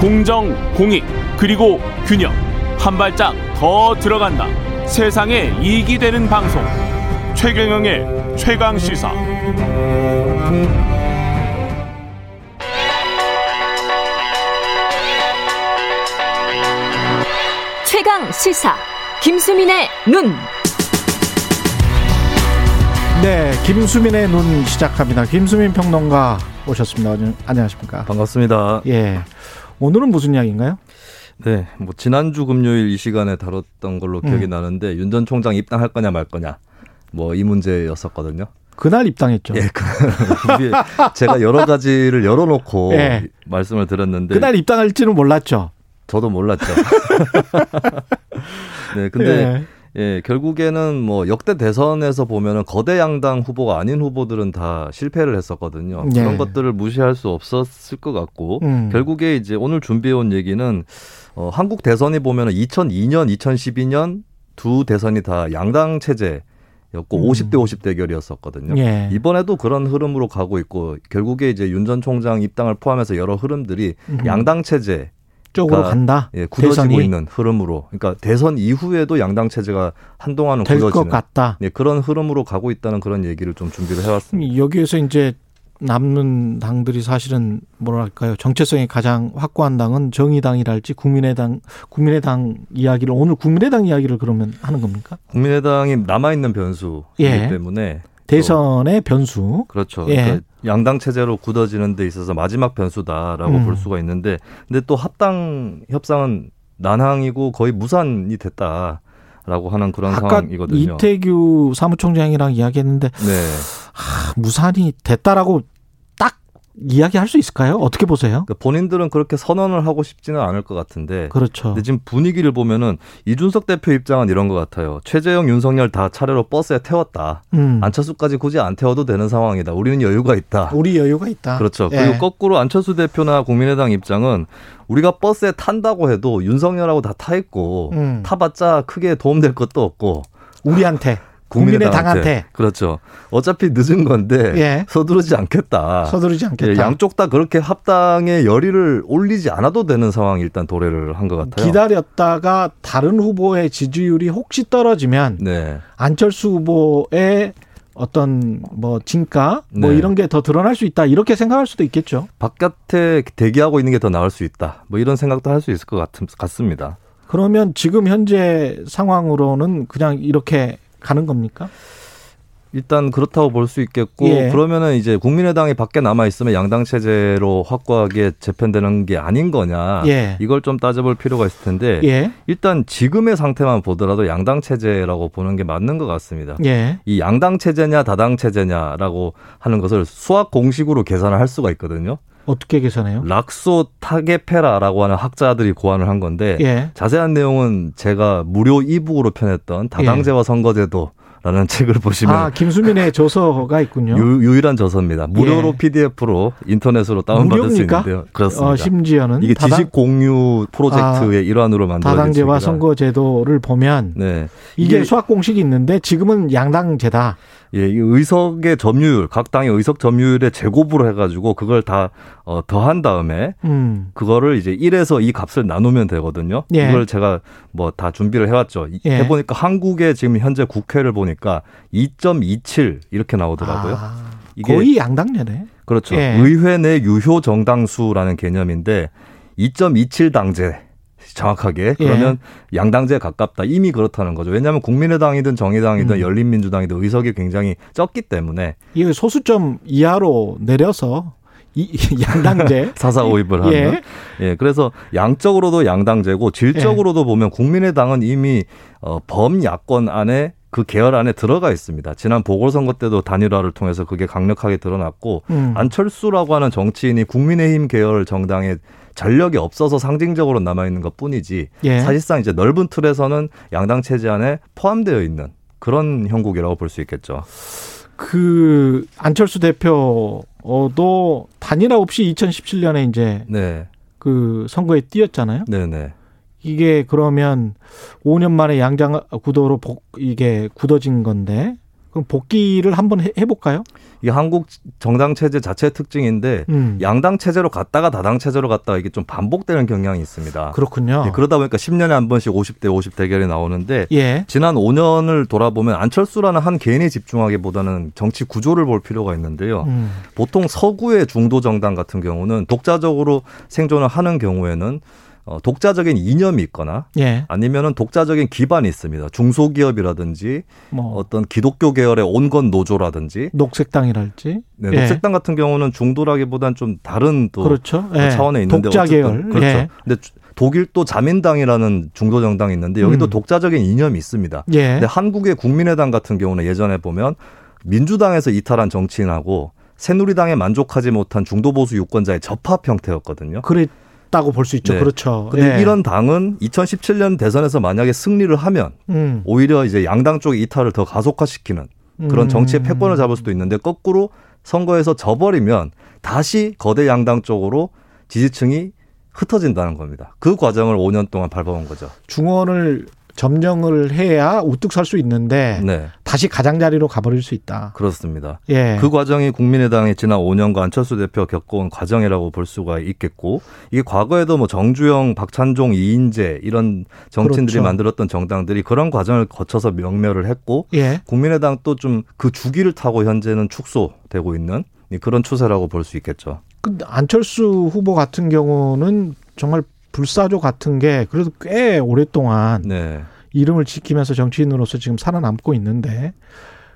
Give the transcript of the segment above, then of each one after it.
공정, 공익, 그리고 균형. 한 발짝 더 들어간다. 세상에 이익이 되는 방송. 최경영의 최강시사. 최강시사 김수민의 눈. 네, 김수민의 눈 시작합니다. 김수민 평론가 오셨습니다. 안녕하십니까? 반갑습니다. 예, 오늘은 무슨 이야기인가요? 네, 뭐 지난주 금요일 이 시간에 다뤘던 걸로 기억이 나는데 윤 전 총장 입당할 거냐 말 거냐, 뭐 이 문제였었거든요. 그날 입당했죠. 예, 그날 제가 여러 가지를 열어놓고 예, 말씀을 드렸는데 그날 입당할지는 몰랐죠. 저도 몰랐죠. 네, 근데 예, 예, 결국에는 뭐 역대 대선에서 보면은 거대 양당 후보가 아닌 후보들은 다 실패를 했었거든요. 예. 그런 것들을 무시할 수 없었을 것 같고 결국에 이제 오늘 준비해온 얘기는 한국 대선이 보면은 2002년, 2012년 두 대선이 다 양당 체제 였고 50대 50 대결이었었거든요. 예. 이번에도 그런 흐름으로 가고 있고 결국에 이제 윤 전 총장 입당을 포함해서 여러 흐름들이 양당 체제 쪽으로 간다. 예, 굳어지고 대선이 있는 흐름으로. 그러니까 대선 이후에도 양당 체제가 한동안은 될 것 같다. 예, 그런 흐름으로 가고 있다는 그런 얘기를 좀 준비를 해왔습니다. 여기에서 이제 남는 당들이 사실은 뭐랄까요, 정체성이 가장 확고한 당은 정의당이랄지 국민의당 이야기를 오늘 국민의당 이야기를 그러면 하는 겁니까? 국민의당이 남아있는 변수이기 예, 때문에 대선의 변수. 그렇죠. 예. 그러니까 양당 체제로 굳어지는 데 있어서 마지막 변수다라고 볼 수가 있는데, 근데 또 합당 협상은 난항이고 거의 무산이 됐다라고 하는 그런 아까 상황이거든요. 이태규 사무총장이랑 이야기했는데 네, 무산이 됐다라고 딱 이야기할 수 있을까요? 어떻게 보세요? 그러니까 본인들은 그렇게 선언을 하고 싶지는 않을 것 같은데. 그렇죠. 근데 지금 분위기를 보면은 이준석 대표 입장은 이런 것 같아요. 최재형, 윤석열 다 차례로 버스에 태웠다. 안철수까지 굳이 안 태워도 되는 상황이다. 우리는 여유가 있다. 우리 여유가 있다. 그렇죠. 예. 그리고 거꾸로 안철수 대표나 국민의당 입장은 우리가 버스에 탄다고 해도 윤석열하고 다 타 있고 타봤자 크게 도움될 것도 없고. 우리한테. 국민의당한테. 그렇죠. 어차피 늦은 건데 예, 서두르지 않겠다. 서두르지 않겠다. 예, 양쪽 다 그렇게 합당의 열의를 올리지 않아도 되는 상황이 일단 도래를 한 것 같아요. 기다렸다가 다른 후보의 지지율이 혹시 떨어지면 네, 안철수 후보의 어떤 뭐 진가 뭐 네, 이런 게 더 드러날 수 있다, 이렇게 생각할 수도 있겠죠. 바깥에 대기하고 있는 게 더 나을 수 있다, 뭐 이런 생각도 할 수 있을 것 같습니다. 그러면 지금 현재 상황으로는 그냥 이렇게 가는 겁니까? 일단 그렇다고 볼 수 있겠고 예, 그러면은 이제 국민의당이 밖에 남아 있으면 양당 체제로 확고하게 재편되는 게 아닌 거냐? 예. 이걸 좀 따져볼 필요가 있을 텐데 예, 일단 지금의 상태만 보더라도 양당 체제라고 보는 게 맞는 것 같습니다. 예. 이 양당 체제냐 다당 체제냐라고 하는 것을 수학 공식으로 계산을 할 수가 있거든요. 어떻게 계산해요? 락소 타게페라라고 하는 학자들이 고안을 한 건데 예, 자세한 내용은 제가 무료 이북으로 펴냈던 다당제와 예, 선거제도라는 책을 보시면 김수민의 저서가 있군요. 유일한 저서입니다. 무료로 예, PDF로 인터넷으로 다운받을 무료입니까? 수 있는데요. 그렇습니다. 심지어는 이게 지식 공유 프로젝트의 일환으로 만들어진 다당제와 선거제도를 보면 네, 이게 수학 공식이 있는데 지금은 양당제다. 예, 의석의 점유율, 각 당의 의석 점유율의 제곱으로 해가지고 그걸 다 더한 다음에 그거를 이제 1에서 2 값을 나누면 되거든요. 예. 이걸 제가 뭐 다 준비를 해왔죠. 예. 해보니까 한국의 지금 현재 국회를 보니까 2.27 이렇게 나오더라고요. 이게 거의 양당제네. 그렇죠. 예. 의회 내 유효 정당수라는 개념인데 2.27 당제. 정확하게 그러면 예, 양당제에 가깝다, 이미 그렇다는 거죠. 왜냐하면 국민의당이든 정의당이든 열린민주당이든 의석이 굉장히 적기 때문에 이 소수점 이하로 내려서 양당제 사사오입을 하는 예, 예, 그래서 양적으로도 양당제고 질적으로도 예, 보면 국민의당은 이미 범야권 안에 그 계열 안에 들어가 있습니다. 지난 보궐선거 때도 단일화를 통해서 그게 강력하게 드러났고 안철수라고 하는 정치인이 국민의힘 계열 정당에 전력이 없어서 상징적으로 남아있는 것뿐이지 예, 사실상 이제 넓은 틀에서는 양당 체제 안에 포함되어 있는 그런 형국이라고 볼 수 있겠죠. 그 안철수 대표도 단일화 없이 2017년에 이제 네, 그 선거에 뛰었잖아요. 네네. 이게 그러면 5년 만에 양당 구도로 이게 굳어진 건데 그럼 복귀를 한번 해볼까요? 이게 한국 정당 체제 자체의 특징인데 양당 체제로 갔다가 다당 체제로 갔다가 이게 좀 반복되는 경향이 있습니다. 그렇군요. 예, 그러다 보니까 10년에 한 번씩 50대 50 대결이 나오는데 예. 지난 5년을 돌아보면 안철수라는 한 개인에 집중하기보다는 정치 구조를 볼 필요가 있는데요. 보통 서구의 중도 정당 같은 경우는 독자적으로 생존을 하는 경우에는 독자적인 이념이 있거나 예. 아니면은 독자적인 기반이 있습니다. 중소기업이라든지 뭐. 어떤 기독교 계열의 온건 노조라든지 녹색당이랄지. 네, 예. 녹색당 같은 경우는 중도라기보단 좀 다른 또 그렇죠. 예. 차원에 있는데 독자 계열. 그렇죠. 예. 근데 독일도 자민당이라는 중도 정당이 있는데 여기도 독자적인 이념이 있습니다. 예. 근데 한국의 국민의당 같은 경우는 예전에 보면 민주당에서 이탈한 정치인하고 새누리당에 만족하지 못한 중도 보수 유권자의 접합 형태였거든요. 그래. 다고 볼 수 있죠. 네. 그렇죠. 근데 네. 이런 당은 2017년 대선에서 만약에 승리를 하면 오히려 이제 양당 쪽의 이탈을 더 가속화시키는 그런 정치의 패권을 잡을 수도 있는데 거꾸로 선거에서 져버리면 다시 거대 양당 쪽으로 지지층이 흩어진다는 겁니다. 그 과정을 5년 동안 밟아온 거죠. 중원을 점령을 해야 우뚝 설 수 있는데 네. 다시 가장자리로 가버릴 수 있다. 그렇습니다. 예. 그 과정이 국민의당이 지난 5년간 안철수 대표가 겪어온 과정이라고 볼 수가 있겠고 이게 과거에도 뭐 정주영, 박찬종, 이인재 이런 정치인들이 그렇죠. 만들었던 정당들이 그런 과정을 거쳐서 명멸을 했고 예. 국민의당도 좀 그 주기를 타고 현재는 축소되고 있는 그런 추세라고 볼 수 있겠죠. 근데 안철수 후보 같은 경우는 정말 불사조 같은 게 그래도 꽤 오랫동안 네. 이름을 지키면서 정치인으로서 지금 살아남고 있는데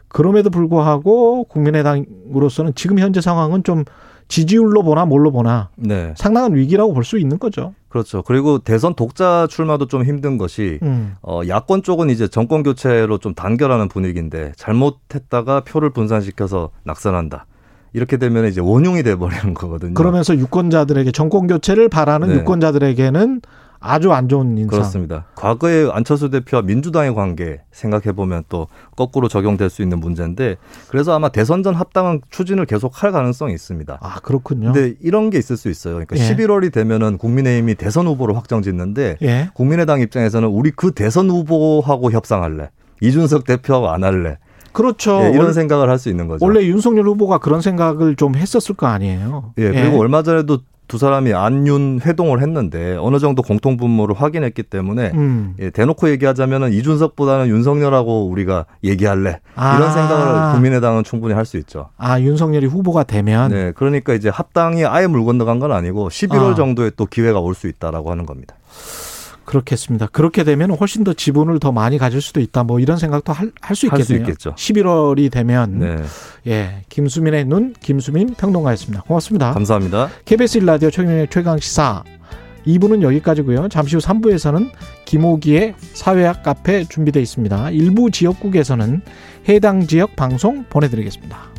그럼에도 불구하고 국민의당으로서는 지금 현재 상황은 좀 지지율로 보나 뭘로 보나 네. 상당한 위기라고 볼 수 있는 거죠. 그렇죠. 그리고 대선 독자 출마도 좀 힘든 것이 야권 쪽은 이제 정권 교체로 좀 단결하는 분위기인데 잘못했다가 표를 분산시켜서 낙선한다. 이렇게 되면 이제 원흉이 돼버리는 거거든요. 그러면서 유권자들에게 정권 교체를 바라는 네. 유권자들에게는 아주 안 좋은 인상. 그렇습니다. 과거의 안철수 대표와 민주당의 관계 생각해보면 또 거꾸로 적용될 수 있는 문제인데 그래서 아마 대선 전 합당은 추진을 계속할 가능성이 있습니다. 아 그렇군요. 근데 이런 게 있을 수 있어요. 그러니까 예. 11월이 되면은 국민의힘이 대선 후보로 확정짓는데 예. 국민의당 입장에서는 우리 그 대선 후보하고 협상할래. 이준석 대표하고 안 할래. 그렇죠. 예, 이런 생각을 할 수 있는 거죠. 원래 윤석열 후보가 그런 생각을 좀 했었을 거 아니에요. 예, 그리고 예. 얼마 전에도 두 사람이 안윤 회동을 했는데 어느 정도 공통 분모를 확인했기 때문에 예, 대놓고 얘기하자면 이준석보다는 윤석열하고 우리가 얘기할래. 아. 이런 생각을 국민의당은 충분히 할 수 있죠. 아, 윤석열이 후보가 되면. 네, 그러니까 이제 합당이 아예 물 건너간 건 아니고 11월 아. 정도에 또 기회가 올 수 있다라고 하는 겁니다. 그렇겠습니다. 그렇게 되면 훨씬 더 지분을 더 많이 가질 수도 있다. 뭐 이런 생각도 할 수 있겠네요. 할 수 있겠죠. 11월이 되면 네. 예, 김수민의 눈, 김수민 평론가였습니다. 고맙습니다. 감사합니다. KBS 1라디오 최경영의 최강시사 2부는 여기까지고요. 잠시 후 3부에서는 김호기의 사회학 카페 준비되어 있습니다. 일부 지역국에서는 해당 지역 방송 보내드리겠습니다.